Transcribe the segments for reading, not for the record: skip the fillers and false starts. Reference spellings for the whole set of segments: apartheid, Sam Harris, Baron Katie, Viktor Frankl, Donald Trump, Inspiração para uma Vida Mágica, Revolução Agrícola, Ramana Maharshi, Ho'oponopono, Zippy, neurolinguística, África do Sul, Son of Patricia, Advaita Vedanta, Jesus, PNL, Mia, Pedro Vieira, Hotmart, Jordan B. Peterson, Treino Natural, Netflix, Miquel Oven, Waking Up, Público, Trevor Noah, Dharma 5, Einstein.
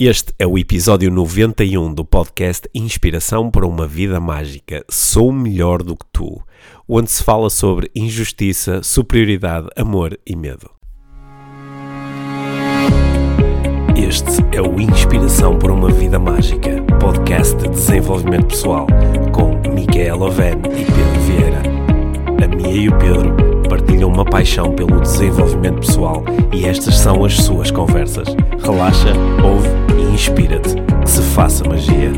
Este é o episódio 91 do podcast Inspiração para uma Vida Mágica, Sou Melhor do que Tu, onde se fala sobre injustiça, superioridade, amor e medo. Este é o Inspiração para uma Vida Mágica, podcast de desenvolvimento pessoal, com Miquel Oven e Pedro Vieira. A Mia e o Pedro partilham uma paixão pelo desenvolvimento pessoal e estas são as suas conversas. Relaxa, ouve e inspira-te. Que se faça magia.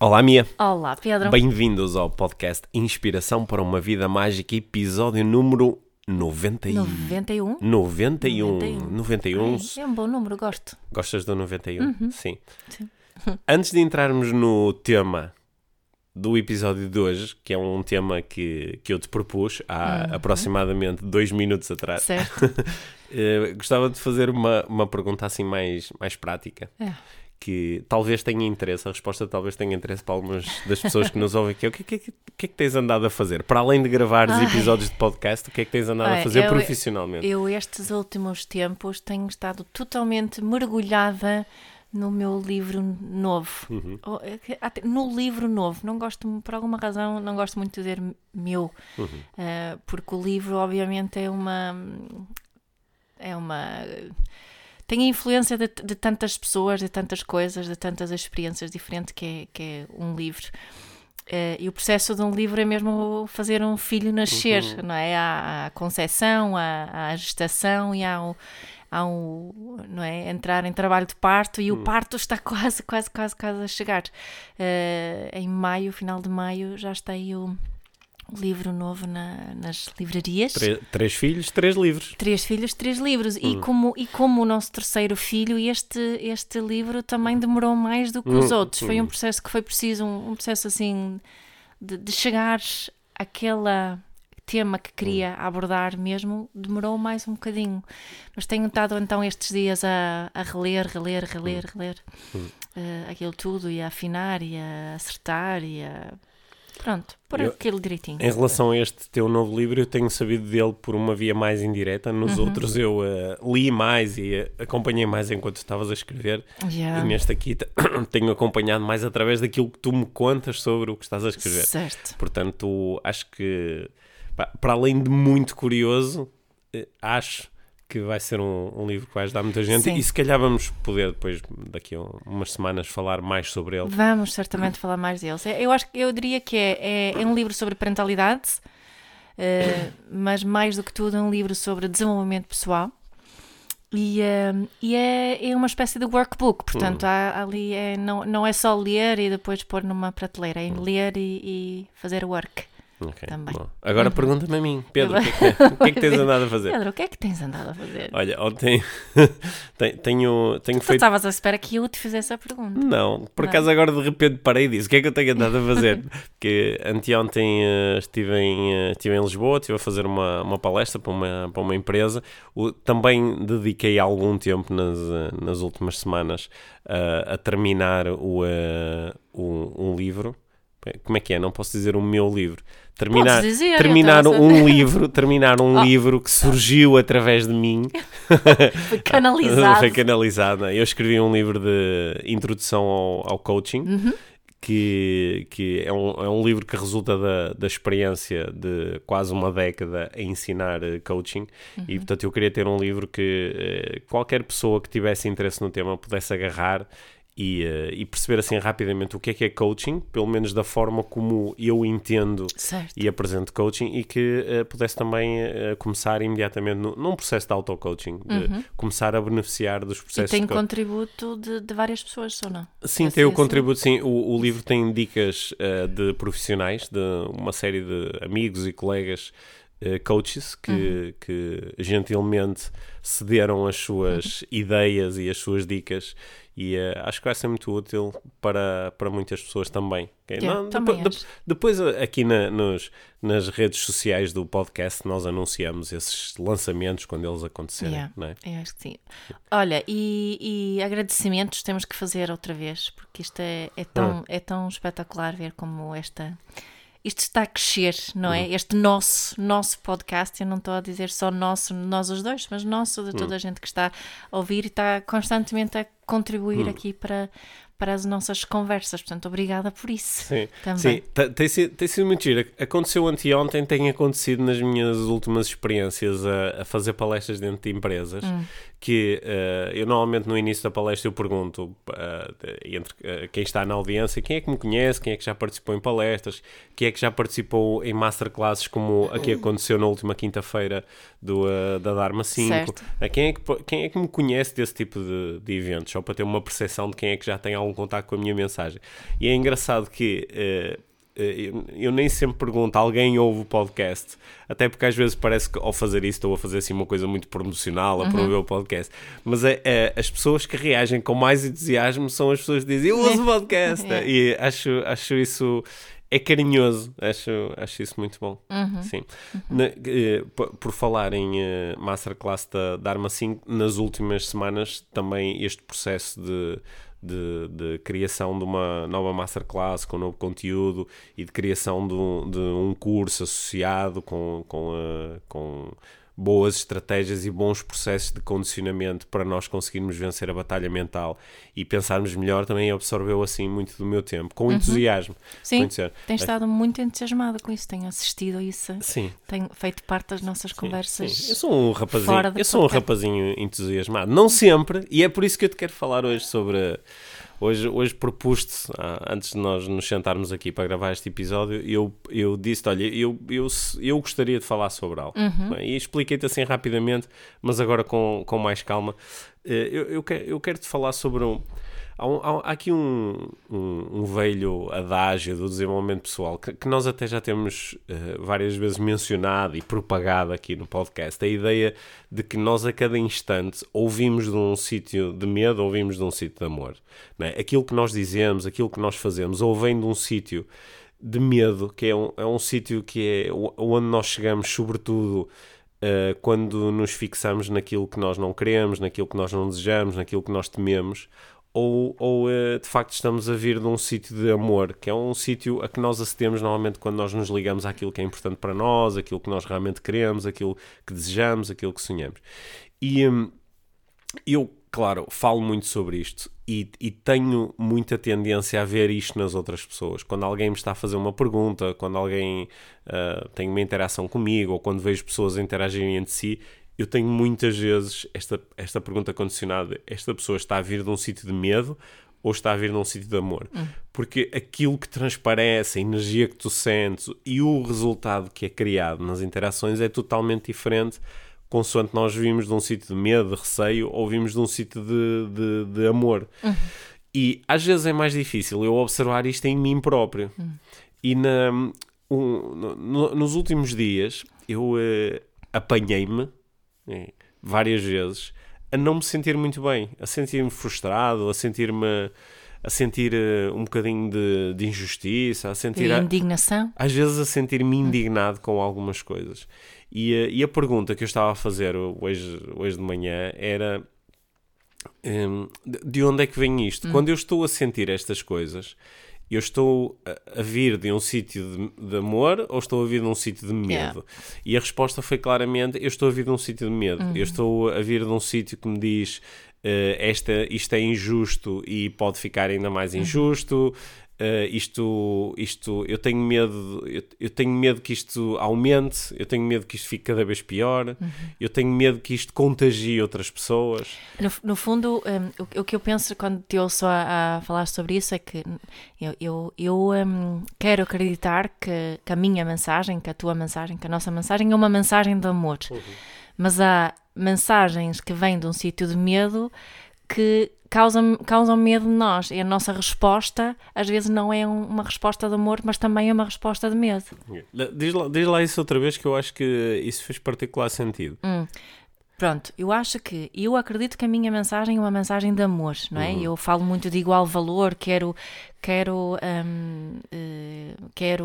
Olá, Mia. Olá, Pedro. Bem-vindos ao podcast Inspiração para uma Vida Mágica, episódio número 91. É um bom número, gosto. Gostas do 91? Uhum. Sim. Antes de entrarmos no tema do episódio de hoje, que é um tema que eu te propus há aproximadamente 2 minutos atrás, certo. Gostava de fazer uma pergunta assim mais prática, que talvez tenha interesse, a resposta talvez tenha interesse para algumas das pessoas que nos ouvem, que é: o que é que tens andado a fazer? Para além de gravar os episódios de podcast, o que é que tens andado a fazer profissionalmente? Eu estes últimos tempos tenho estado totalmente mergulhada no meu livro novo. Uhum. No livro novo. Não gosto, por alguma razão, não gosto muito de dizer meu. Uhum. Porque o livro, obviamente, é uma... Tem a influência de tantas pessoas, de tantas coisas, de tantas experiências diferentes que é um livro. E o processo de um livro é mesmo fazer um filho nascer, não é? Há a concepção, há a gestação e há não é? Entrar em trabalho de parto e o parto está quase a chegar. Em maio, final de maio, já está aí o livro novo nas livrarias. Três filhos, 3 livros. 3 filhos, 3 livros. E como o nosso terceiro filho, este livro também demorou mais do que os outros. Foi um processo que foi preciso, um processo assim de chegar àquela tema que queria abordar mesmo, demorou mais um bocadinho. Mas tenho estado então estes dias a reler aquilo tudo e a afinar e a acertar e a... Pronto, por aquilo direitinho. Em relação a este teu novo livro, eu tenho sabido dele por uma via mais indireta. Nos outros eu li mais e acompanhei mais enquanto estavas a escrever. E neste aqui tenho acompanhado mais através daquilo que tu me contas sobre o que estás a escrever. Certo. Portanto, acho que, para além de muito curioso, acho que vai ser um livro que vai ajudar muita gente. Sim. E se calhar vamos poder depois, daqui a umas semanas, falar mais sobre ele. Vamos certamente falar mais deles. Eu acho que eu diria que é um livro sobre parentalidade, mas mais do que tudo é um livro sobre desenvolvimento pessoal e é uma espécie de workbook, portanto ali não é só ler e depois pôr numa prateleira, é ler e fazer work. Okay, também. Bom. Agora pergunta-me a mim, Pedro, o que é que tens andado a fazer? Pedro, o que é que tens andado a fazer? Olha, ontem tenho feito... Tu estavas à espera que eu te fizesse a pergunta. Não, por acaso agora de repente parei e disse, o que é que eu tenho andado a fazer? Porque anteontem estive em Lisboa, estive a fazer uma palestra para uma empresa. Também dediquei algum tempo nas últimas semanas a terminar um livro. Como é que é? Não posso dizer o meu livro. Terminar um livro que surgiu através de mim. Foi canalizado. Né? Eu escrevi um livro de introdução ao coaching, que é um livro que resulta da experiência de quase uma década a ensinar coaching. E, portanto, eu queria ter um livro que qualquer pessoa que tivesse interesse no tema pudesse agarrar e perceber assim rapidamente o que é coaching, pelo menos da forma como eu entendo e apresento coaching, e que pudesse também começar imediatamente num processo de auto-coaching, de começar a beneficiar dos processos. E tem contributo de várias pessoas, ou não? Sim, tem o contributo, sim. O livro tem dicas de profissionais, de uma série de amigos e colegas coaches que gentilmente cederam as suas ideias e as suas dicas, e acho que vai ser muito útil para muitas pessoas também. Okay? Depois aqui nas redes sociais do podcast nós anunciamos esses lançamentos quando eles acontecerem. Não é? Eu acho que sim. Olha, e agradecimentos temos que fazer outra vez, porque isto é tão espetacular ver como esta... isto está a crescer, não é? Este nosso podcast, eu não estou a dizer só nosso, nós os dois, mas nosso de toda a gente que está a ouvir e está constantemente a contribuir aqui para as nossas conversas, portanto, obrigada por isso. Sim, também. Sim. Tem sido muito giro. Aconteceu anteontem, tem acontecido nas minhas últimas experiências a fazer palestras dentro de empresas, que eu normalmente no início da palestra eu pergunto entre quem está na audiência, quem é que me conhece, quem é que já participou em palestras, quem é que já participou em masterclasses como a que aconteceu na última quinta-feira da Dharma 5, quem é que me conhece desse tipo de eventos, só para ter uma percepção de quem é que já tem algum contacto com a minha mensagem. E é engraçado que eu nem sempre pergunto, alguém ouve o podcast? Até porque às vezes parece que ao fazer isso estou a fazer assim uma coisa muito promocional, a promover o podcast. Mas as pessoas que reagem com mais entusiasmo são as pessoas que dizem, eu ouço o podcast. E acho isso... É carinhoso, acho isso muito bom. Sim. Por falar em masterclass da Dharma 5, nas últimas semanas também este processo de criação de uma nova masterclass com um novo conteúdo e de criação de um curso associado com boas estratégias e bons processos de condicionamento para nós conseguirmos vencer a batalha mental e pensarmos melhor, também absorveu assim muito do meu tempo, com entusiasmo. Sim, tem estado muito entusiasmada com isso, tenho assistido a isso, tenho feito parte das nossas conversas. Eu sou um rapazinho entusiasmado, não sempre, e é por isso que eu te quero falar hoje sobre... Hoje propus-te, antes de nós nos sentarmos aqui para gravar este episódio, eu disse-te, olha, eu gostaria de falar sobre algo. E expliquei-te assim rapidamente, mas agora com mais calma. Eu quero-te falar sobre Há aqui um velho adágio do desenvolvimento pessoal que nós até já temos várias vezes mencionado e propagado aqui no podcast, a ideia de que nós a cada instante ouvimos de um sítio de medo, ouvimos de um sítio de amor, não é? Aquilo que nós dizemos, aquilo que nós fazemos, ou vem de um sítio de medo, que é um sítio que é onde nós chegamos, sobretudo... quando nos fixamos naquilo que nós não queremos, naquilo que nós não desejamos, naquilo que nós tememos, ou de facto estamos a vir de um sítio de amor, que é um sítio a que nós acedemos normalmente quando nós nos ligamos àquilo que é importante para nós, aquilo que nós realmente queremos, aquilo que desejamos, aquilo que sonhamos. E eu, claro, falo muito sobre isto e tenho muita tendência a ver isto nas outras pessoas. Quando alguém me está a fazer uma pergunta, quando alguém tem uma interação comigo, ou quando vejo pessoas interagirem entre si, eu tenho muitas vezes esta pergunta condicionada. Esta pessoa está a vir de um sítio de medo ou está a vir de um sítio de amor? Porque aquilo que transparece, a energia que tu sentes e o resultado que é criado nas interações é totalmente diferente consoante nós vimos de um sítio de medo, de receio, ou vimos de um sítio de amor. E às vezes é mais difícil eu observar isto em mim próprio. E nos últimos dias eu apanhei-me várias vezes a não me sentir muito bem, a sentir-me frustrado, a sentir um bocadinho de injustiça, a sentir... indignação. Às vezes a sentir-me indignado com algumas coisas. E a pergunta que eu estava a fazer hoje de manhã era de onde é que vem isto? Quando eu estou a sentir estas coisas, eu estou a vir de um sítio de amor ou estou a vir de um sítio de medo? E a resposta foi claramente, eu estou a vir de um sítio de medo. Eu estou a vir de um sítio que me diz isto é injusto e pode ficar ainda mais injusto. Eu tenho medo que isto aumente, eu tenho medo que isto fique cada vez pior, eu tenho medo que isto contagie outras pessoas. No fundo, o que eu penso quando te ouço a falar sobre isso é que eu quero acreditar que a minha mensagem, que a tua mensagem, que a nossa mensagem é uma mensagem de amor, mas há mensagens que vêm de um sítio de medo que causam medo de nós, e a nossa resposta às vezes não é uma resposta de amor, mas também é uma resposta de medo. Diz lá isso outra vez, que eu acho que isso fez particular sentido. Pronto, eu acredito que a minha mensagem é uma mensagem de amor, não é? Uhum. Eu falo muito de igual valor, quero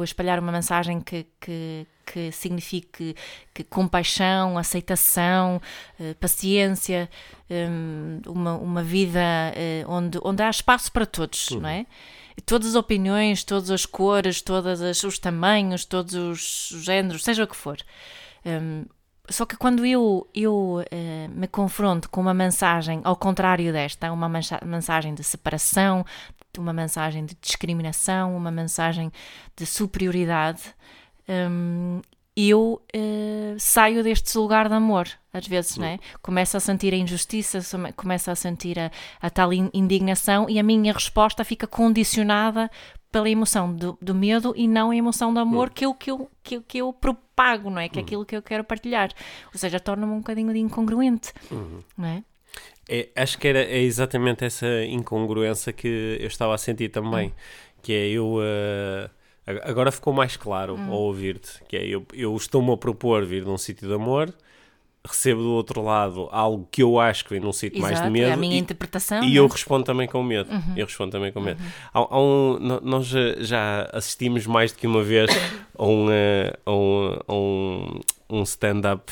espalhar uma mensagem que signifique que compaixão, aceitação, paciência, uma vida onde há espaço para todos, uhum. não é? Todas as opiniões, todas as cores, todos os tamanhos, todos os géneros, seja o que for. Só que quando eu me confronto com uma mensagem ao contrário desta, uma mensagem de separação, uma mensagem de discriminação, uma mensagem de superioridade, eu saio deste lugar de amor, às vezes, não é? Começo a sentir a injustiça, começo a sentir a tal indignação, e a minha resposta fica condicionada pela emoção do medo e não a emoção do amor que eu propago, não é? Que é aquilo que eu quero partilhar. Ou seja, torna-me um bocadinho de incongruente, não é? Acho que é exatamente essa incongruência que eu estava a sentir também, que é eu... Agora ficou mais claro ao ouvir-te, que é eu estou-me a propor vir num sítio de amor, recebo do outro lado algo que eu acho que vem num sítio mais de medo. É a minha interpretação. E eu respondo também com medo. Uhum. Eu respondo também com medo. Nós já assistimos mais do que uma vez a um stand-up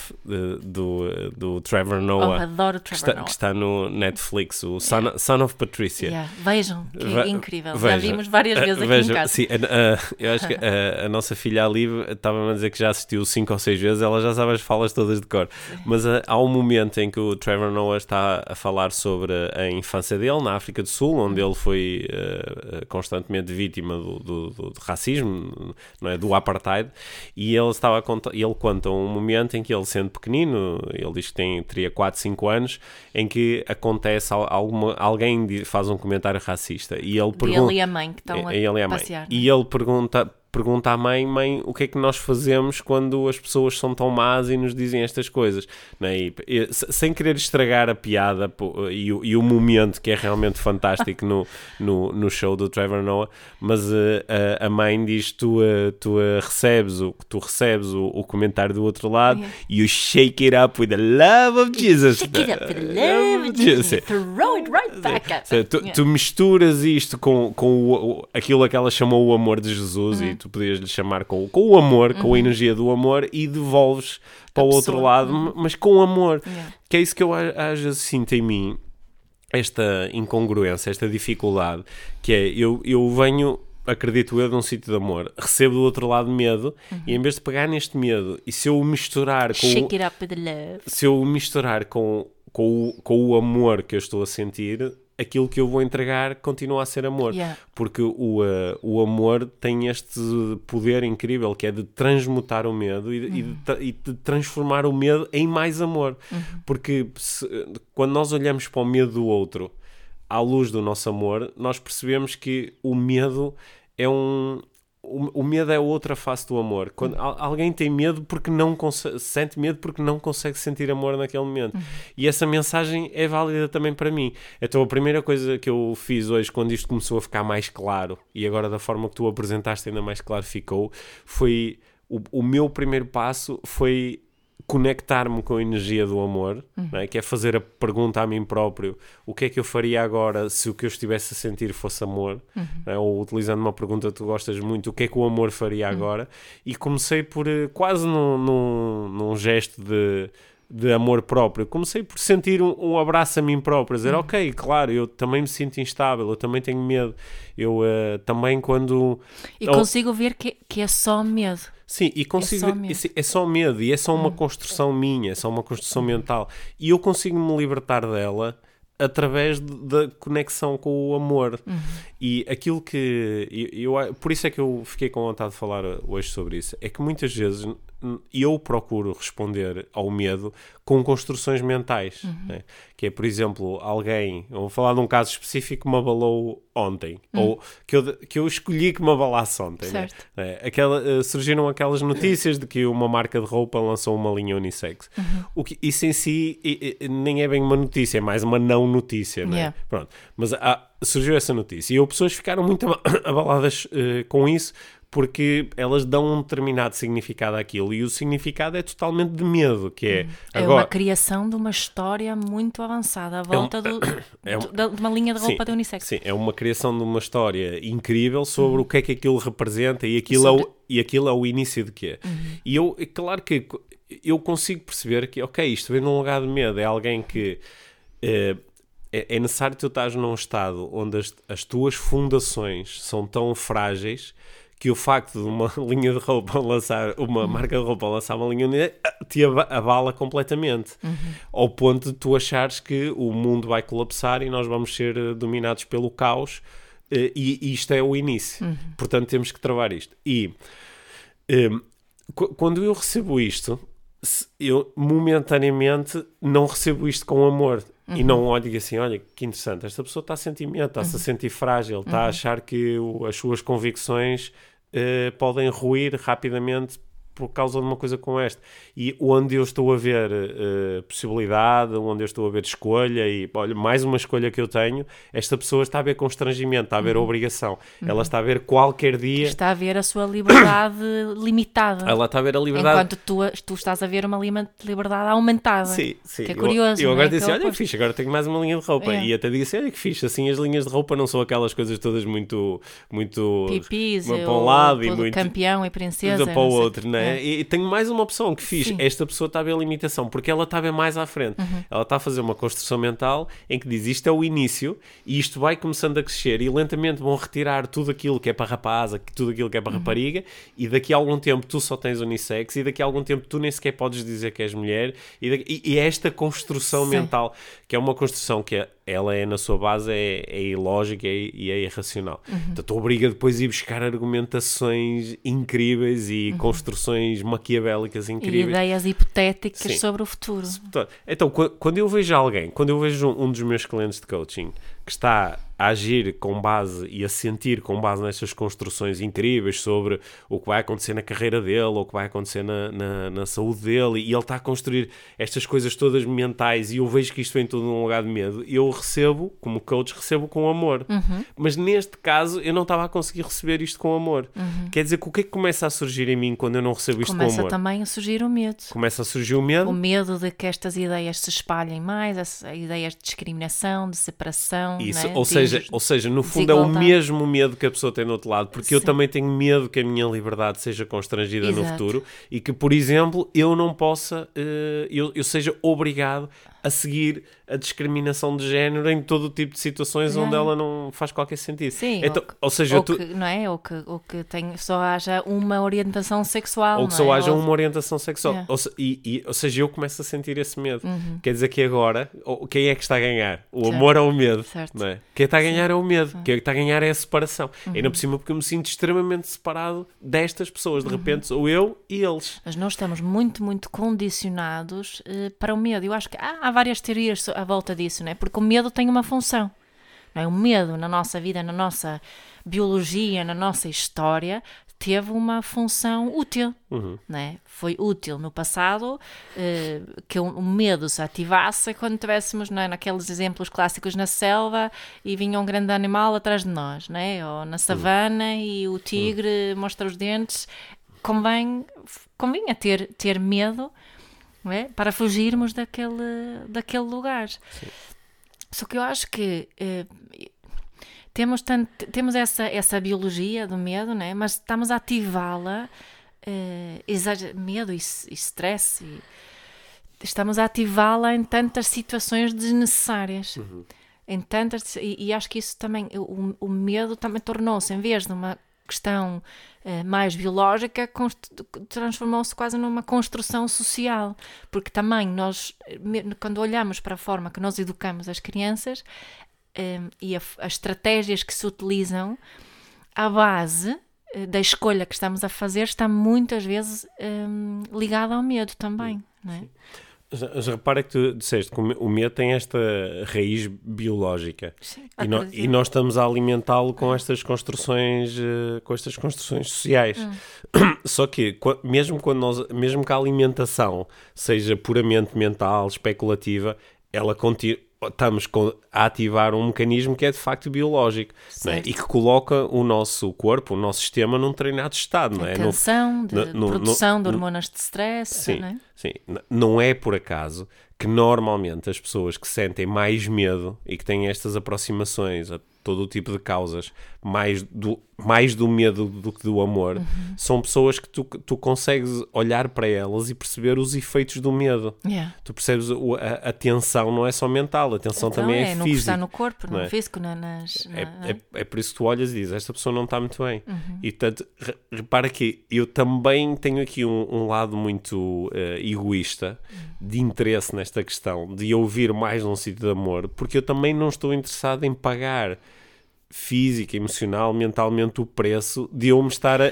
do Trevor Noah. Oh, adoro o Trevor Noah. Que está no Netflix, o Son of Patricia. Yeah. Vejam, que é incrível. Já vimos várias vezes aqui em casa. Sim, eu acho que a nossa filha ali estava-me a dizer que já assistiu 5 ou 6 vezes, ela já sabe as falas todas de cor. Mas há um momento em que o Trevor Noah está a falar sobre a infância dele na África do Sul, onde ele foi constantemente vítima do racismo, não é? Do apartheid, e ele conta um momento em que ele, sendo pequenino, ele diz que teria 4, 5 anos, em que acontece alguém faz um comentário racista e ele pergunta... Ele e a mãe que estão a passear. Mãe. E ele pergunta à mãe, o que é que nós fazemos quando as pessoas são tão más e nos dizem estas coisas, não é? E, sem querer estragar a piada e o momento que é realmente fantástico no show do Trevor Noah, mas a mãe diz, tu recebes o comentário do outro lado e you shake it up with the love of Jesus. Shake it up with the love of Jesus. Throw it right back up. Tu misturas isto com aquilo que ela chamou o amor de Jesus, e tu podias lhe chamar com o amor, com a energia do amor, e devolves para o outro lado, mas com amor. Yeah. Que é isso que eu às vezes sinto em mim, esta incongruência, esta dificuldade, que é, eu venho, acredito eu, de um sítio de amor, recebo do outro lado medo, e em vez de pegar neste medo, e se eu misturar com... Shake it up with love. Se eu misturar com o amor que eu estou a sentir... aquilo que eu vou entregar continua a ser amor, porque o amor tem este poder incrível que é de transmutar o medo e de transformar o medo em mais amor, porque quando nós olhamos para o medo do outro à luz do nosso amor, nós percebemos que o medo é o medo é outra face do amor. Quando alguém tem medo porque sente medo porque não consegue sentir amor naquele momento. E essa mensagem é válida também para mim. Então a primeira coisa que eu fiz hoje, quando isto começou a ficar mais claro, e agora da forma que tu apresentaste ainda mais claro ficou, foi o meu primeiro passo foi conectar-me com a energia do amor, não é? Que é fazer a pergunta a mim próprio, o que é que eu faria agora se o que eu estivesse a sentir fosse amor, não é? Ou utilizando uma pergunta que tu gostas muito, o que é que o amor faria agora, e comecei por quase num gesto de amor próprio, comecei por sentir um abraço a mim próprio, dizer ok, claro, eu também me sinto instável, eu também tenho medo, eu também quando... E consigo ver que é só medo. Sim, e consigo, é só medo e é só uma construção minha, é só uma construção mental, e eu consigo me libertar dela através da conexão com o amor. E aquilo que eu por isso é que eu fiquei com vontade de falar hoje sobre isso, é que muitas vezes eu procuro responder ao medo com construções mentais, né? Que é, por exemplo, alguém, eu vou falar de um caso específico que me abalou ontem, ou que eu escolhi que me abalasse ontem, né? Surgiram aquelas notícias de que uma marca de roupa lançou uma linha unissex. Isso em si nem é bem uma notícia, é mais uma não notícia, né? Pronto, mas surgiu essa notícia e pessoas ficaram muito abaladas com isso, porque elas dão um determinado significado àquilo e o significado é totalmente de medo, que é... Agora, é uma criação de uma história muito avançada à volta de uma linha de roupa de unissex. Sim, é uma criação de uma história incrível sobre o que aquilo representa e aquilo, e aquilo é o início de quê? E eu, claro que eu consigo perceber que, ok, isto vem de um lugar de medo, é alguém que... É necessário que tu estás num estado onde as tuas fundações são tão frágeis que o facto de uma linha de roupa lançar, uma marca de roupa lançar uma linha de te abala completamente, ao ponto de tu achares que o mundo vai colapsar e nós vamos ser dominados pelo caos, e isto é o início. Portanto, temos que travar isto. E quando eu recebo isto, eu momentaneamente não recebo isto com amor. E não olho assim, olha que interessante, esta pessoa está a sentir medo, está-se a sentir frágil, está a achar que as suas convicções podem ruir rapidamente por causa de uma coisa como esta. E onde eu estou a ver possibilidade, onde eu estou a ver escolha, e olha, mais uma escolha que eu tenho, esta pessoa está a ver constrangimento, está a ver obrigação. Ela está a ver qualquer dia... Está a ver a sua liberdade limitada. Ela está a ver a liberdade... Enquanto tu estás a ver uma liberdade aumentada. Sim, sim. Que é curioso. Eu agora disse, olha que fixe, agora tenho mais uma linha de roupa. É. E até disse, olha que fixe, assim as linhas de roupa não são aquelas coisas todas muito pipis, para um lado e muito... campeão e princesa. Para o outro, não é? E tenho mais uma opção que fiz. Sim. Esta pessoa está a ver a limitação, porque ela está a ver mais à frente. Ela está a fazer uma construção mental em que diz, isto é o início e isto vai começando a crescer e lentamente vão retirar tudo aquilo que é para rapaz, tudo aquilo que é para rapariga, e daqui a algum tempo tu só tens unissex e daqui a algum tempo tu nem sequer podes dizer que és mulher, e esta construção mental, que é uma construção que ela é, na sua base, é ilógica e é irracional. Então tu obriga depois a ir buscar argumentações incríveis e construções maquiavélicas incríveis. E ideias hipotéticas sobre o futuro. Então, quando eu vejo alguém, quando eu vejo um dos meus clientes de coaching que está a agir com base e a sentir com base nestas construções incríveis sobre o que vai acontecer na carreira dele, ou o que vai acontecer na saúde dele, e ele está a construir estas coisas todas mentais, e eu vejo que isto vem todo num lugar de medo, eu recebo, como coach, recebo com amor. Mas neste caso, eu não estava a conseguir receber isto com amor. Quer dizer, que o que é que começa a surgir em mim quando eu não recebo isto com amor? Começa também a surgir o medo. Começa a surgir o medo. O medo de que estas ideias se espalhem mais, as ideias de discriminação, de separação. Isso, né? Ou seja, no fundo é o mesmo medo que a pessoa tem do outro lado, porque eu também tenho medo que a minha liberdade seja constrangida no futuro e que, por exemplo, eu não possa, eu seja obrigado a seguir a discriminação de género em todo o tipo de situações onde ela não faz qualquer sentido. Sim, então, ou seja, ou que tem, só haja uma orientação sexual. Ou que só haja uma orientação sexual. Ou seja, eu começo a sentir esse medo. Quer dizer que agora, quem é que está a ganhar? O amor ou o medo? Certo. Não é? Quem está a ganhar é o medo. Quem está a ganhar é a separação. Ainda por cima, porque eu me sinto extremamente separado destas pessoas. De repente sou eu e eles. Mas nós estamos muito, muito condicionados para o medo. Eu acho que há várias teorias à volta disso, não é? Porque o medo tem uma função, não é? O medo na nossa vida, na nossa biologia, na nossa história, teve uma função útil, não é? Foi útil no passado, que o medo se ativasse quando tivéssemos, não é, naqueles exemplos clássicos, na selva e vinha um grande animal atrás de nós, não é? Ou na savana e o tigre mostra os dentes. Convinha ter medo, não é? Para fugirmos daquele lugar. Sim. Só que eu acho que temos essa biologia do medo, né? Mas estamos a ativá-la, medo e stress, e estamos a ativá-la em tantas situações desnecessárias. Em tantas, e acho que isso também, o medo também tornou-se, em vez de uma questão mais biológica, transformou-se quase numa construção social, porque também nós, quando olhamos para a forma que nós educamos as crianças e as estratégias que se utilizam, a base da escolha que estamos a fazer está muitas vezes ligada ao medo também, não é? Mas repara que tu disseste que o medo tem esta raiz biológica. Sim, e nós estamos a alimentá-lo com estas construções sociais. Só que mesmo, mesmo que a alimentação seja puramente mental, especulativa, ela estamos a ativar um mecanismo que é de facto biológico, não é? E que coloca o nosso corpo, o nosso sistema num treinado estado, não é? Canção, produção de hormonas de stress, sim, não é? Sim, não é por acaso que normalmente as pessoas que sentem mais medo e que têm estas aproximações a todo o tipo de causas, mais do medo do que do amor, uhum, são pessoas que tu consegues olhar para elas e perceber os efeitos do medo. Yeah. Tu percebes a tensão, não é só mental, a tensão então, também é física. Não está no corpo, não é? No físico, é por isso que tu olhas e dizes, esta pessoa não está muito bem. Uhum. E tanto, repara que eu também tenho aqui um lado muito egoísta, uhum, de interesse nesta questão, de ouvir mais num sítio de amor, porque eu também não estou interessado em pagar física, emocional, mentalmente o preço de eu estar a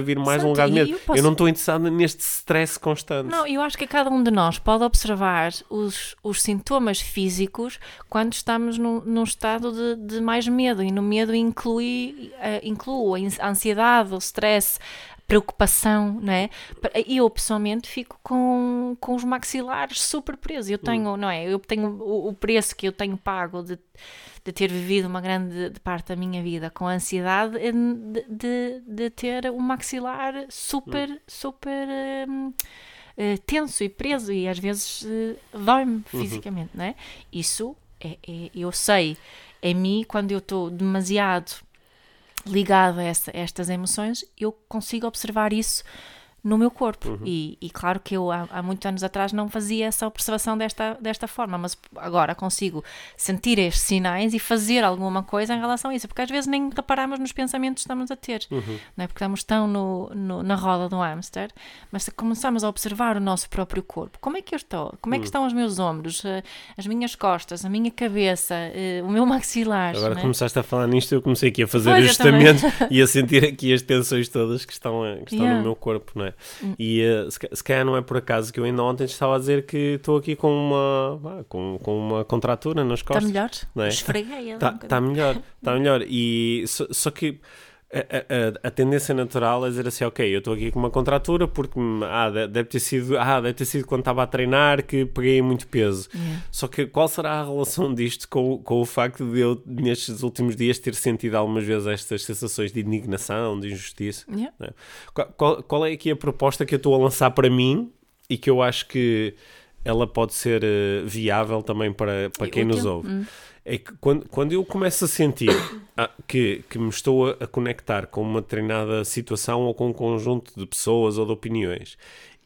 vir mais um lugar de medo. Eu não estou interessado neste stress constante. Não, eu acho que cada um de nós pode observar os sintomas físicos quando estamos num estado de mais medo, e no medo inclui a ansiedade, o stress, preocupação, não é? Eu pessoalmente fico com os maxilares super presos. Eu tenho, não é? Eu tenho o preço que eu tenho pago de ter vivido uma grande parte da minha vida com ansiedade de ter um maxilar super tenso e preso, e às vezes dói-me fisicamente, não é? Isso eu sei. Em mim, quando eu estou demasiado ligado a estas emoções, eu consigo observar isso no meu corpo. Uhum. E claro que eu há muitos anos atrás não fazia essa observação desta forma, mas agora consigo sentir estes sinais e fazer alguma coisa em relação a isso, porque às vezes nem reparamos nos pensamentos que estamos a ter, uhum, não é? Porque estamos tão na roda do hamster, mas se começamos a observar o nosso próprio corpo, como é que eu estou? Como é que estão os meus ombros, as minhas costas, a minha cabeça, o meu maxilar? Agora, não é? Começaste a falar nisto, eu comecei aqui a fazer ajustamentos e a sentir aqui as tensões todas que estão no meu corpo, não é? E se calhar não é por acaso que eu ainda ontem estava a dizer que estou aqui com uma contratura nas costas. Está melhor? Não é? Esfreguei. Está melhor. E só que a tendência natural é dizer assim, ok, eu estou aqui com uma contratura porque deve ter sido quando estava a treinar que peguei muito peso. Yeah. Só que qual será a relação disto com o facto de eu nestes últimos dias ter sentido algumas vezes estas sensações de indignação, de injustiça? Yeah. Qual é aqui a proposta que eu estou a lançar para mim e que eu acho que ela pode ser viável também para quem nos ouve? É que quando eu começo a sentir que me estou a conectar com uma determinada situação ou com um conjunto de pessoas ou de opiniões,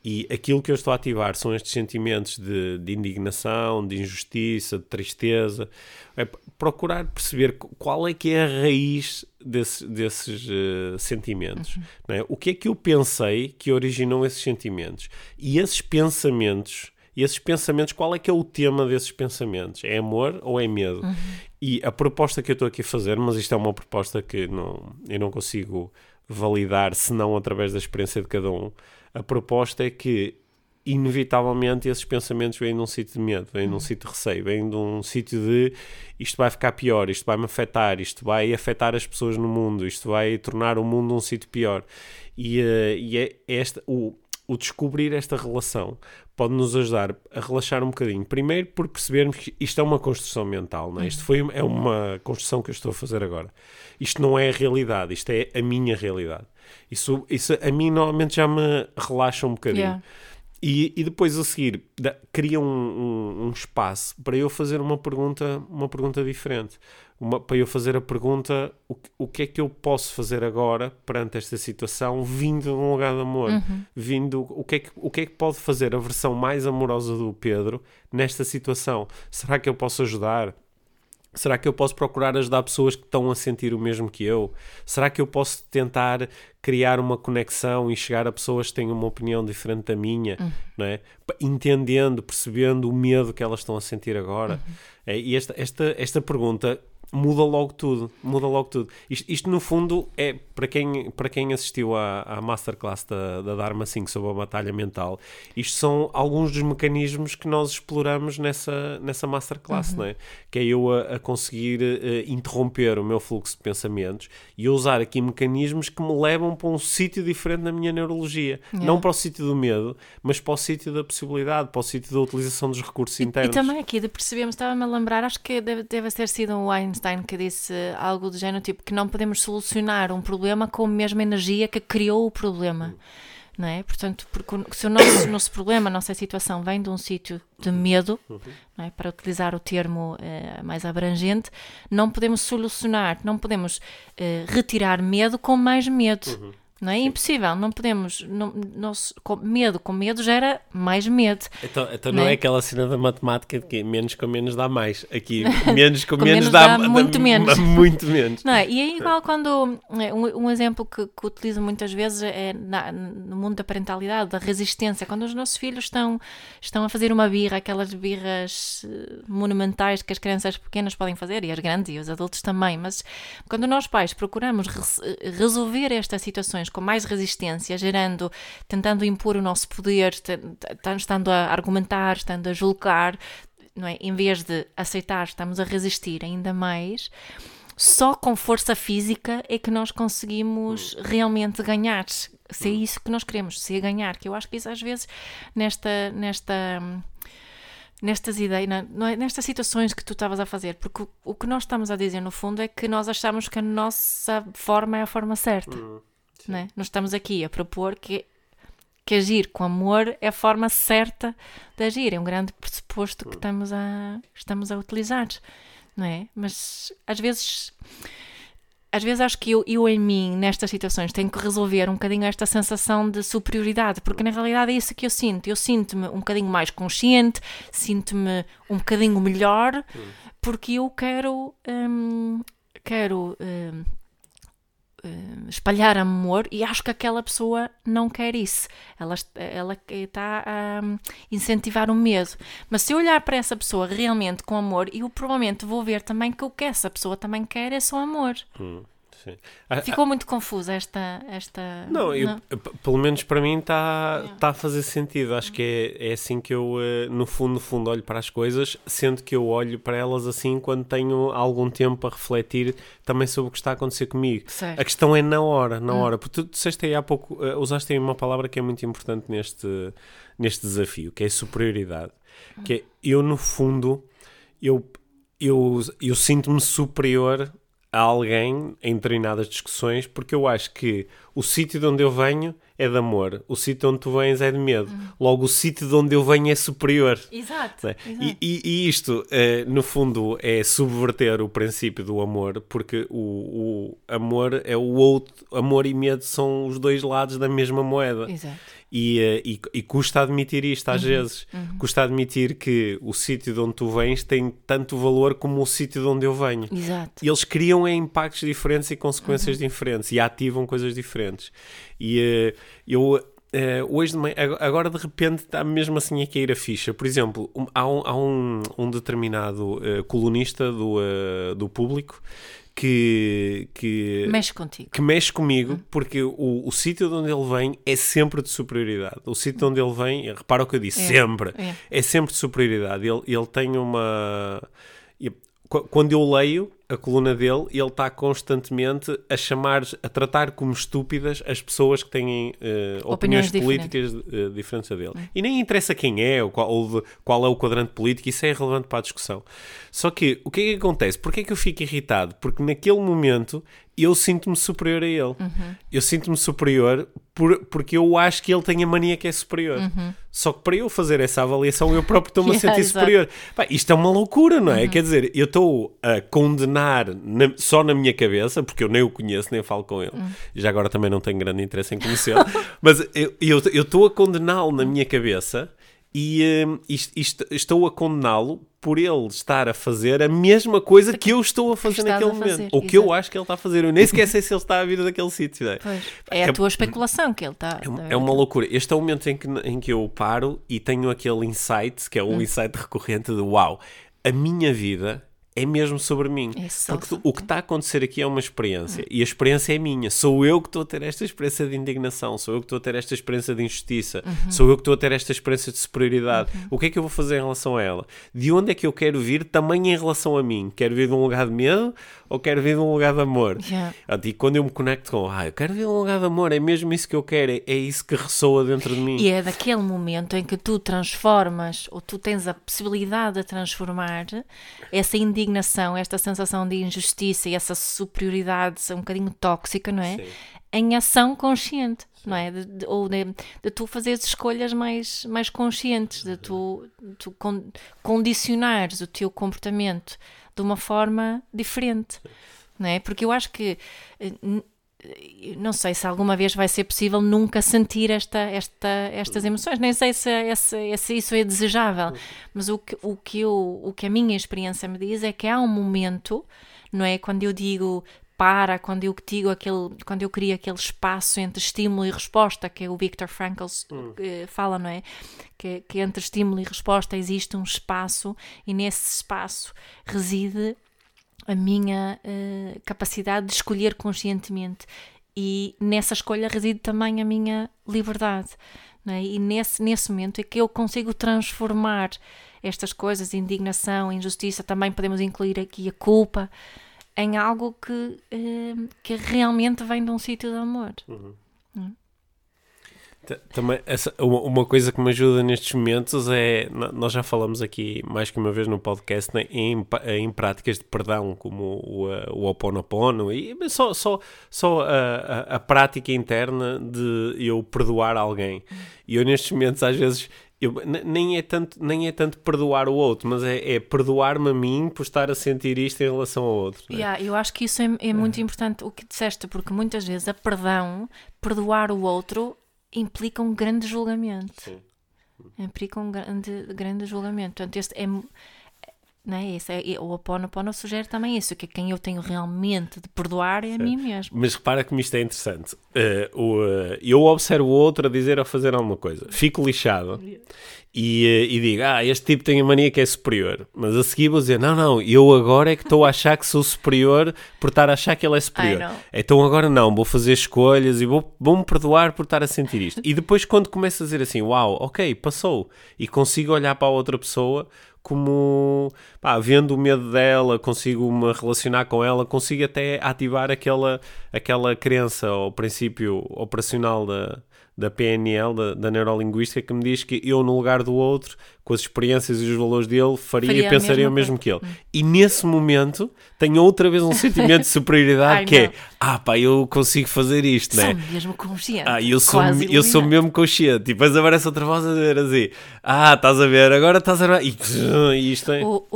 e aquilo que eu estou a ativar são estes sentimentos de indignação, de injustiça, de tristeza, é procurar perceber qual é que é a raiz desses sentimentos. Uhum. Não é? O que é que eu pensei que originou esses sentimentos? E esses pensamentos, qual é que é o tema desses pensamentos? É amor ou é medo? Uhum. E a proposta que eu estou aqui a fazer, mas isto é uma proposta que eu não consigo validar, senão através da experiência de cada um, a proposta é que, inevitavelmente, esses pensamentos vêm de um sítio de medo, vêm de um sítio de receio, vêm de um sítio de isto vai ficar pior, isto vai me afetar, isto vai afetar as pessoas no mundo, isto vai tornar o mundo um sítio pior. E é esta... O descobrir esta relação pode nos ajudar a relaxar um bocadinho. Primeiro, por percebermos que isto é uma construção mental, não é? Isto é uma construção que eu estou a fazer agora. Isto não é a realidade, isto é a minha realidade. Isso a mim normalmente já me relaxa um bocadinho. Yeah. E depois a seguir, cria um espaço para eu fazer uma pergunta diferente. Para eu fazer a pergunta, o que é que eu posso fazer agora perante esta situação, vindo de um lugar de amor? Uhum. O que é que pode fazer a versão mais amorosa do Pedro nesta situação? Será que eu posso ajudar? Será que eu posso procurar ajudar pessoas que estão a sentir o mesmo que eu? Será que eu posso tentar criar uma conexão e chegar a pessoas que têm uma opinião diferente da minha, não é? Entendendo, percebendo o medo que elas estão a sentir agora? E esta pergunta muda logo tudo, muda logo tudo. Isto no fundo é, para quem assistiu à masterclass da Dharma 5 sobre a batalha mental, isto são alguns dos mecanismos que nós exploramos nessa masterclass, não é? Que é eu a conseguir interromper o meu fluxo de pensamentos e usar aqui mecanismos que me levam para um sítio diferente na minha neurologia, não para o sítio do medo, mas para o sítio da possibilidade, para o sítio da utilização dos recursos internos. E também aqui de percebemos, estava-me a lembrar, acho que deve ter sido um Einstein que disse algo do género, tipo, que não podemos solucionar um problema com a mesma energia que criou o problema, não é? Portanto, porque se o nosso problema, a nossa situação vem de um sítio de medo, não é? Para utilizar o termo mais abrangente, não podemos solucionar, não podemos retirar medo com mais medo, não é? Sim. Impossível, não podemos, medo gera mais medo. Então não é aquela cena da matemática de que menos com menos dá mais, aqui menos com menos dá muito menos. Muito menos. Não é? E é igual quando, um exemplo que utilizo muitas vezes é no mundo da parentalidade, da resistência, quando os nossos filhos estão a fazer uma birra, aquelas birras monumentais que as crianças pequenas podem fazer, e as grandes e os adultos também, mas quando nós pais procuramos resolver estas situações com mais resistência, tentando impor o nosso poder, estando a argumentar, estando a julgar, não é? Em vez de aceitar, estamos a resistir ainda mais. Só com força física é que nós conseguimos realmente ganhar, se é isso que nós queremos, se é ganhar, que eu acho que isso às vezes nestas ideias, não é, nestas situações que tu estavas a fazer, porque o que nós estamos a dizer no fundo é que nós achamos que a nossa forma é a forma certa. Não é? Nós estamos aqui a propor que agir com amor é a forma certa de agir, é um grande pressuposto que estamos a utilizar, não é? Mas às vezes acho que eu em mim, nestas situações, tenho que resolver um bocadinho esta sensação de superioridade, porque na realidade é isso que eu sinto, eu sinto-me um bocadinho mais consciente, sinto-me um bocadinho melhor, porque eu quero espalhar amor e acho que aquela pessoa não quer isso, ela está a incentivar o medo, mas se eu olhar para essa pessoa realmente com amor, eu provavelmente vou ver também que o que essa pessoa também quer é só amor. Sim. Ficou muito confusa esta... Não. Pelo menos para mim está a fazer sentido. Acho que é assim que eu, no fundo, olho para as coisas, sendo que eu olho para elas assim quando tenho algum tempo a refletir também sobre o que está a acontecer comigo. Certo. A questão é na hora. Porque tu disseste aí há pouco, usaste aí uma palavra que é muito importante neste desafio, que é superioridade. Que é, eu, no fundo, eu sinto-me superior a alguém em determinadas discussões, porque eu acho que o sítio de onde eu venho é de amor, o sítio onde tu vens é de medo, logo o sítio de onde eu venho é superior. Exato. E isto, no fundo, é subverter o princípio do amor, porque o amor é o outro, amor e medo são os dois lados da mesma moeda. Exato. E custa admitir isto às vezes, custa admitir que o sítio de onde tu vens tem tanto valor como o sítio de onde eu venho. Exato. E eles criam impactos diferentes e consequências diferentes e ativam coisas diferentes. E eu hoje de manhã, agora de repente está mesmo assim a cair a ficha. Por exemplo, há um determinado colunista do Público que mexe contigo, que mexe comigo, porque o sítio de onde ele vem é sempre de superioridade. O sítio de onde ele vem, repara o que eu disse, é sempre de superioridade. Ele tem uma... Quando eu leio a coluna dele, ele está constantemente a tratar como estúpidas as pessoas que têm opiniões políticas diferentes a dele. E nem interessa quem é ou qual é o quadrante político, isso é irrelevante para a discussão. Só que o que é que acontece? Porquê é que eu fico irritado? Porque naquele momento eu sinto-me superior a ele. Eu sinto-me superior porque eu acho que ele tem a mania que é superior. Só que para eu fazer essa avaliação eu próprio estou-me a sentir superior. Pá, isto é uma loucura, não é? Quer dizer, eu estou a condenar só na minha cabeça, porque eu nem o conheço, nem falo com ele. Já agora também não tenho grande interesse em conhecê-lo. Mas eu estou a condená-lo na minha cabeça e estou a condená-lo por ele estar a fazer a mesma coisa que eu estou a fazer naquele momento. Ou que eu acho que ele está a fazer. Eu nem sequer sei se ele está a vir daquele sítio. Né? É a tua especulação que ele está... É uma loucura. Este é o momento em que eu paro e tenho aquele insight, que é um insight recorrente de uau, a minha vida... é mesmo sobre mim. É só porque o que está a acontecer aqui é uma experiência. E a experiência é minha. Sou eu que estou a ter esta experiência de indignação. Sou eu que estou a ter esta experiência de injustiça. Uhum. Sou eu que estou a ter esta experiência de superioridade. Uhum. O que é que eu vou fazer em relação a ela? De onde é que eu quero vir também em relação a mim? Quero vir de um lugar de medo ou quero vir de um lugar de amor? Yeah. E quando eu me conecto com, eu quero vir de um lugar de amor, é mesmo isso que eu quero, é isso que ressoa dentro de mim. E é daquele momento em que tu transformas, ou tu tens a possibilidade de transformar essa indignação, esta sensação de injustiça e essa superioridade um bocadinho tóxica, não é? Sim. Em ação consciente, não é? De tu fazeres escolhas mais conscientes, de tu condicionares o teu comportamento de uma forma diferente, não é? Porque eu acho que... não sei se alguma vez vai ser possível nunca sentir estas emoções, nem sei se isso é desejável, mas o que a minha experiência me diz é que há um momento, não é? Quando eu digo para, quando eu crio aquele espaço entre estímulo e resposta, que o Viktor Frankl fala, não é? Que entre estímulo e resposta existe um espaço e nesse espaço reside a minha capacidade de escolher conscientemente, e nessa escolha reside também a minha liberdade, não é? E nesse momento é que eu consigo transformar estas coisas, indignação, injustiça, também podemos incluir aqui a culpa, em algo que realmente vem de um sítio de amor. Uhum. Também uma coisa que me ajuda nestes momentos é, nós já falamos aqui mais que uma vez no podcast, né, em práticas de perdão como o Ho'oponopono, e só a prática interna de eu perdoar alguém. E eu nestes momentos às vezes... Nem é tanto perdoar o outro, mas é perdoar-me a mim por estar a sentir isto em relação ao outro, não é? Yeah, eu acho que isso é muito importante o que disseste, porque muitas vezes perdoar o outro implica um grande julgamento. Sim. Implica um grande julgamento. Portanto, este é... Não é isso? O Ho'oponopono sugere também isso, que quem eu tenho realmente de perdoar é a mim mesmo. Mas repara que isto é interessante. Eu observo o outro a dizer ou fazer alguma coisa, fico lixado e digo, este tipo tem a mania que é superior, mas a seguir vou dizer, não, eu agora é que estou a achar que sou superior por estar a achar que ele é superior, então agora não, vou fazer escolhas e vou-me perdoar por estar a sentir isto. E depois quando começo a dizer assim, ok, passou, e consigo olhar para a outra pessoa como, vendo o medo dela, consigo me relacionar com ela, consigo até ativar aquela crença ou princípio operacional da PNL, da neurolinguística, que me diz que eu, no lugar do outro, com as experiências e os valores dele, faria e pensaria o mesmo que ele. E nesse momento tenho outra vez um sentimento de superioridade. Eu consigo fazer isto, né? Sou mesmo consciente. Eu sou mesmo consciente. E depois aparece outra voz a dizer assim, estás a ver, agora estás a ver. E isto é... O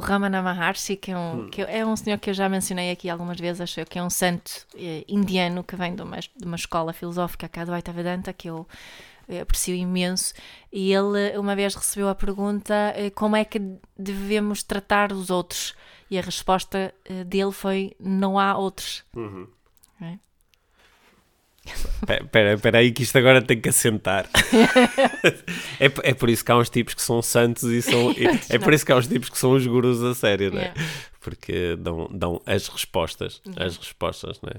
Ramana Maharshi, que é um senhor que eu já mencionei aqui algumas vezes, acho que é um santo indiano que vem de uma escola filosófica, que é a Advaita Vedanta, que eu aprecio imenso, e ele uma vez recebeu a pergunta, como é que devemos tratar os outros? E a resposta dele foi, não há outros. Uhum. É? Espera aí que isto agora tem que assentar. É por isso que há uns tipos que são santos e são... É por isso que há uns tipos que são os gurus a sério, não é? Yeah. Porque dão as respostas. Yeah. As respostas, não é?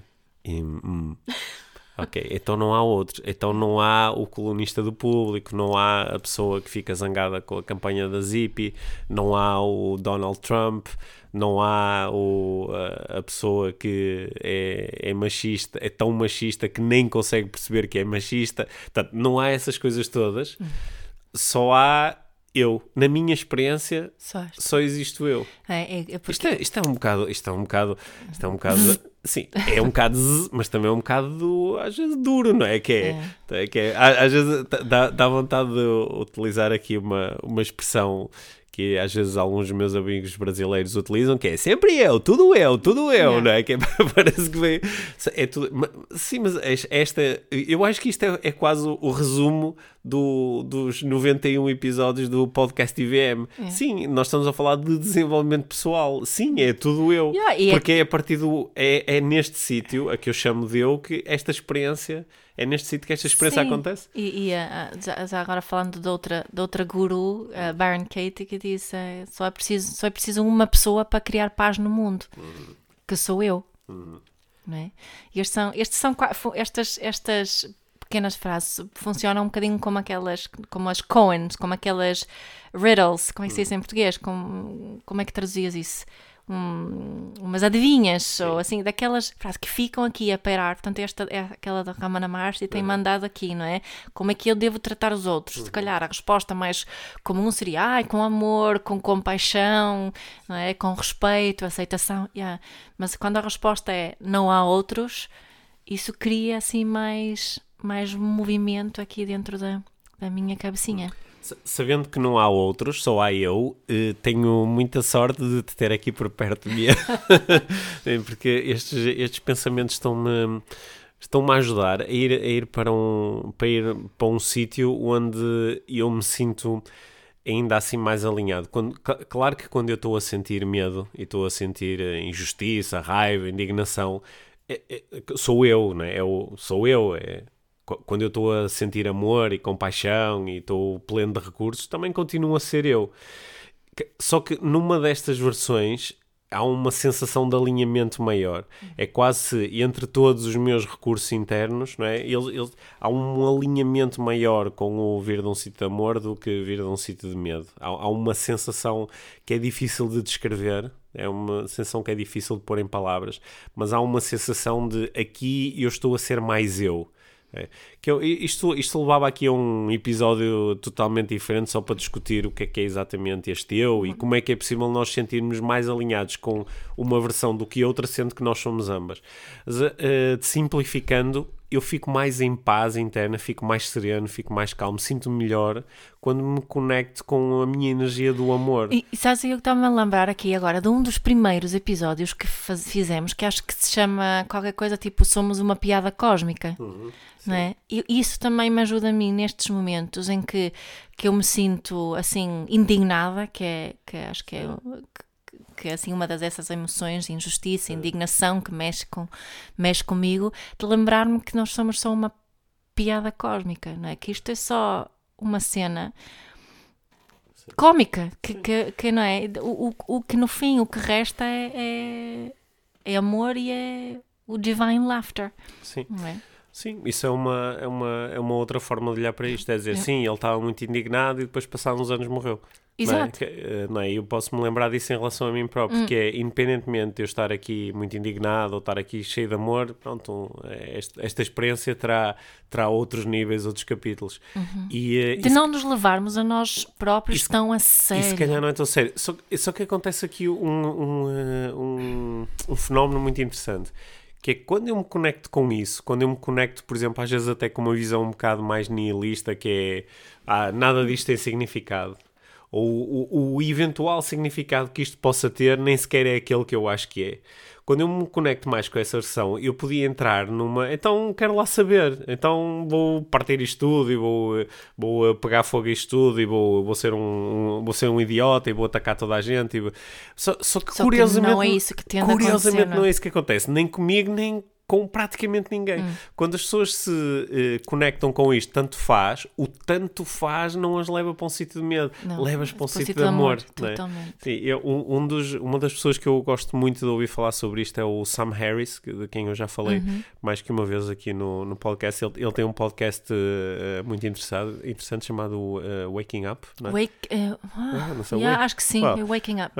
Ok, então não há outros, então não há o colunista do Público, não há a pessoa que fica zangada com a campanha da Zippy, não há o Donald Trump, não há a pessoa que é machista, é tão machista que nem consegue perceber que é machista. Portanto, não há essas coisas todas, só há eu. Na minha experiência, só existo eu. Porque... Isto é um bocado sim, é um bocado zzz, mas também é um bocado às vezes duro, não é? Às vezes dá vontade de utilizar aqui uma expressão que às vezes alguns dos meus amigos brasileiros utilizam, que é sempre eu, tudo eu, não é? Parece que vem... É tudo, mas, sim, mas eu acho que isto é quase o resumo dos 91 episódios do podcast IVM. É. Sim, nós estamos a falar de desenvolvimento pessoal. Sim, é tudo eu. Porque é a partir do... É neste sítio, a que eu chamo de eu, que esta experiência... É neste sítio que esta experiência acontece. Já agora falando de outra guru, Baron Katie, que diz só é preciso uma pessoa para criar paz no mundo, que sou eu. Não é? E estas pequenas frases funcionam um bocadinho como aquelas riddles, como é que se diz em português? Como é que traduzias isso? Umas adivinhas, sim, ou assim, daquelas frases que ficam aqui a pairar. Portanto, esta é aquela da Ramana Maharshi, tem mandado aqui, não é? Como é que eu devo tratar os outros? Se calhar a resposta mais comum seria com amor, com compaixão, não é? Com respeito, aceitação. Mas quando a resposta é não há outros, isso cria assim mais movimento aqui dentro da minha cabecinha. Sabendo que não há outros, só há eu, tenho muita sorte de te ter aqui por perto de mim, porque estes pensamentos estão-me a ajudar a ir para um sítio onde eu me sinto ainda assim mais alinhado. Claro que quando eu estou a sentir medo e estou a sentir injustiça, raiva, indignação, sou eu, não é? Quando eu estou a sentir amor e compaixão e estou pleno de recursos, também continuo a ser eu. Só que numa destas versões há uma sensação de alinhamento maior. É quase entre todos os meus recursos internos, não é? Há um alinhamento maior com o vir de um sítio de amor do que vir de um sítio de medo. Há uma sensação que é difícil de descrever, é uma sensação que é difícil de pôr em palavras, mas há uma sensação de aqui eu estou a ser mais eu. Isto levava aqui a um episódio totalmente diferente só para discutir o que é exatamente este eu e como é que é possível nós sentirmos mais alinhados com uma versão do que outra, sendo que nós somos ambas. Simplificando, eu fico mais em paz interna, fico mais sereno, fico mais calmo, sinto-me melhor quando me conecto com a minha energia do amor. E sabes, eu estava-me a lembrar aqui agora de um dos primeiros episódios que fizemos, que acho que se chama qualquer coisa tipo Somos uma Piada Cósmica, não é? E isso também me ajuda a mim nestes momentos em que eu me sinto assim indignada, que acho que é... que é assim, uma dessas emoções de injustiça, indignação, que mexe comigo, de lembrar-me que nós somos só uma piada cósmica, não é? Que isto é só uma cena cómica, que não é? O que no fim, o que resta é amor e é o divine laughter. Sim. Não é? Sim, isso é uma outra forma de olhar para isto, é dizer, sim, ele estava muito indignado e depois passaram uns anos morreu. Exato. Não é? Eu posso me lembrar disso em relação a mim próprio, que é, independentemente de eu estar aqui muito indignado ou estar aqui cheio de amor, pronto, esta experiência terá outros níveis, outros capítulos. De não nos levarmos a nós próprios tão a sério. E se calhar não é tão sério. Só que acontece aqui um fenómeno muito interessante, que é quando eu me conecto com isso, quando eu me conecto, por exemplo, às vezes até com uma visão um bocado mais nihilista, que é, nada disto tem significado. Ou o eventual significado que isto possa ter nem sequer é aquele que eu acho que é. Quando eu me conecto mais com essa versão, eu podia entrar numa... Então, quero lá saber. Então, vou partir isto tudo e vou pegar fogo isto tudo e vou ser um idiota e vou atacar toda a gente. Só que, curiosamente, não é isso que acontece. Nem comigo, nem com praticamente ninguém. Quando as pessoas se conectam com isto, o tanto faz não as leva para um sítio de medo, levas para um sítio de amor, né? Sim, uma das pessoas que eu gosto muito de ouvir falar sobre isto é o Sam Harris, de quem eu já falei mais que uma vez aqui no podcast. Ele tem um podcast muito interessante chamado Waking Up, não é? Acho que sim, Waking Up.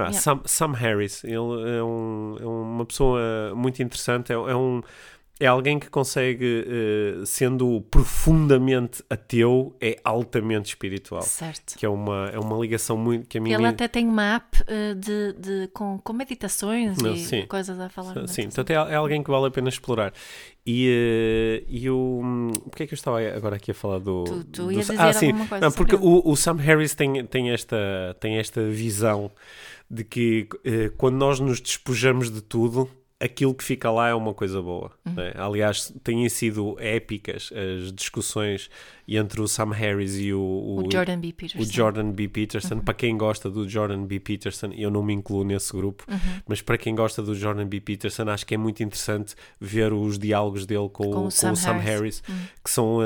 Sam Harris, ele é uma pessoa muito interessante, é alguém que consegue, sendo profundamente ateu, é altamente espiritual. Certo. Que é uma ligação muito... Que a minha... Ele até tem uma app com meditações coisas a falar. Sim, então é alguém que vale a pena explorar. Porquê é que eu estava agora aqui a falar do... Tu ias dizer alguma coisa. Não, porque o Sam Harris tem esta visão de que quando nós nos despojamos de tudo... Aquilo que fica lá é uma coisa boa. Né? Aliás, têm sido épicas as discussões e entre o Sam Harris e o Jordan B. Peterson. Para quem gosta do Jordan B. Peterson, eu não me incluo nesse grupo, mas para quem gosta do Jordan B. Peterson, acho que é muito interessante ver os diálogos dele com o Sam Harris, que são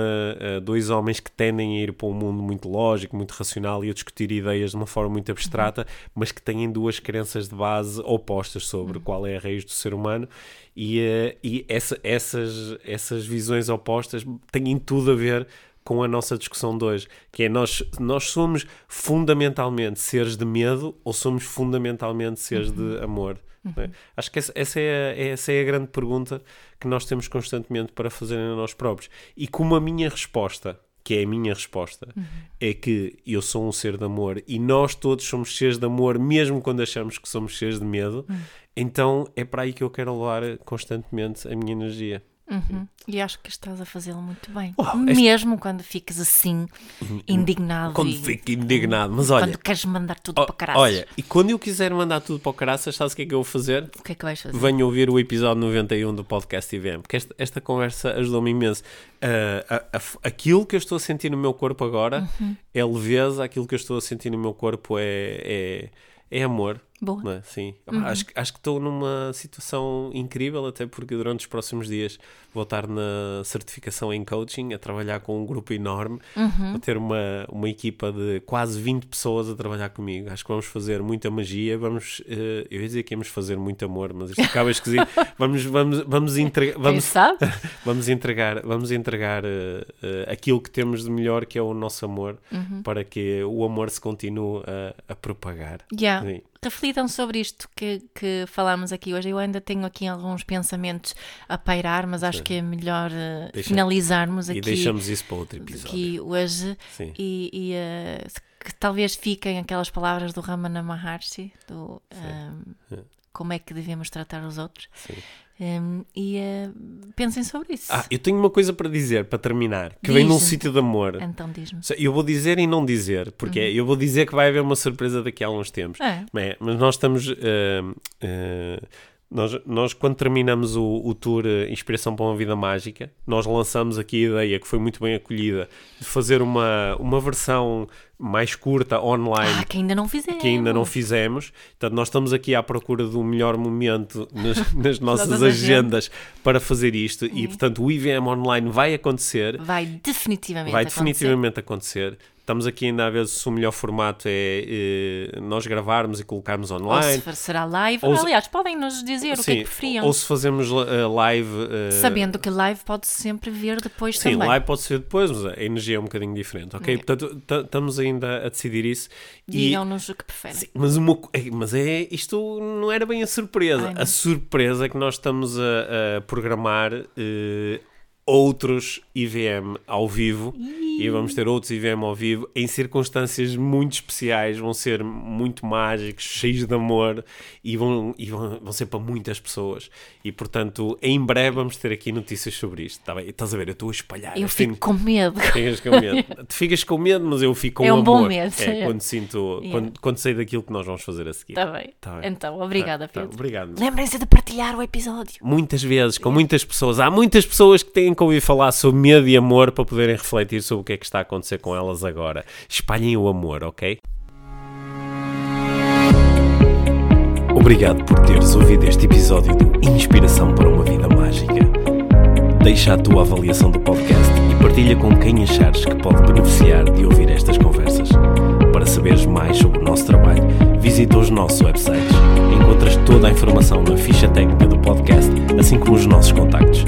dois homens que tendem a ir para um mundo muito lógico, muito racional e a discutir ideias de uma forma muito abstrata, mas que têm duas crenças de base opostas sobre qual é a raiz do ser humano. E essas visões opostas têm tudo a ver com a nossa discussão de hoje, que é nós somos fundamentalmente seres de medo ou somos fundamentalmente seres de amor? Né? Acho que essa é a grande pergunta que nós temos constantemente para fazer a nós próprios. E como a minha resposta, é que eu sou um ser de amor e nós todos somos seres de amor, mesmo quando achamos que somos seres de medo, então é para aí que eu quero levar constantemente a minha energia. E acho que estás a fazê-lo muito bem. Mesmo quando fiques assim indignado. Quando fico indignado, mas olha, quando queres mandar tudo para o caraças. Olha, e quando eu quiser mandar tudo para o caraças, sabes o que é que eu vou fazer? O que é que vais fazer? Venho ouvir o episódio 91 do podcast IVM, porque esta conversa ajudou-me imenso. Aquilo que eu estou a sentir no meu corpo agora é leveza, aquilo que eu estou a sentir no meu corpo é amor. Boa. Não é? Sim. Acho que estou numa situação incrível, até porque durante os próximos dias vou estar na certificação em coaching, a trabalhar com um grupo enorme, vou ter uma equipa de quase 20 pessoas a trabalhar comigo. Acho que vamos fazer muita magia, eu ia dizer que íamos fazer muito amor, mas isto acaba esquisito. Vamos entregar aquilo que temos de melhor, que é o nosso amor, para que o amor se continue a propagar. Sim. Reflitam sobre isto que falámos aqui hoje. Eu ainda tenho aqui alguns pensamentos a pairar, mas acho que é melhor finalizarmos aqui. E deixamos isso para outro episódio. Aqui hoje. Sim. Que talvez fiquem aquelas palavras do Ramana Maharshi, como é que devemos tratar os outros. Sim. Pensem sobre isso. Eu tenho uma coisa para dizer, para terminar, que vem num sítio de amor. Então diz-me. Eu vou dizer e não dizer, porque eu vou dizer que vai haver uma surpresa daqui a alguns tempos. Mas nós estamos... Nós quando terminamos o tour Inspiração para uma Vida Mágica, nós lançamos aqui a ideia, que foi muito bem acolhida, de fazer uma versão mais curta online, que ainda não fizemos. Portanto, nós estamos aqui à procura do melhor momento nas nossas agendas para fazer isto, e portanto o IVM online vai acontecer, vai definitivamente acontecer. Estamos aqui ainda a ver se o melhor formato é nós gravarmos e colocarmos online. Ou se será live. Aliás, podem nos dizer o que é que preferiam. Ou se fazemos live... Sabendo que live pode sempre ver depois também. Sim, live pode ser depois, mas a energia é um bocadinho diferente, ok? Portanto, estamos ainda a decidir isso. Digam-nos o que preferem. Sim, mas isto não era bem a surpresa. A surpresa é que nós estamos a programar... outros IVM ao vivo, e vamos ter outros IVM ao vivo em circunstâncias muito especiais, vão ser muito mágicos, cheios de amor, e vão ser para muitas pessoas, e portanto em breve vamos ter aqui notícias sobre isto, tá bem? Estás a ver, eu estou a espalhar, eu fico com medo. Tu ficas com medo, mas eu fico com amor. É um bom medo. Quando sei daquilo que nós vamos fazer a seguir. Tá bem. Então, obrigada, Pedro. Obrigado. Lembrem-se de partilhar o episódio muitas vezes, com muitas pessoas. Há muitas pessoas que têm que ouvir falar sobre medo e amor para poderem refletir sobre o que é que está a acontecer com elas agora. Espalhem o amor, ok? Obrigado por teres ouvido este episódio de Inspiração para uma Vida Mágica. Deixa a tua avaliação do podcast e partilha com quem achares que pode beneficiar de ouvir estas conversas. Para saberes mais sobre o nosso trabalho, visita os nossos websites. Encontras toda a informação na ficha técnica do podcast, assim como os nossos contactos.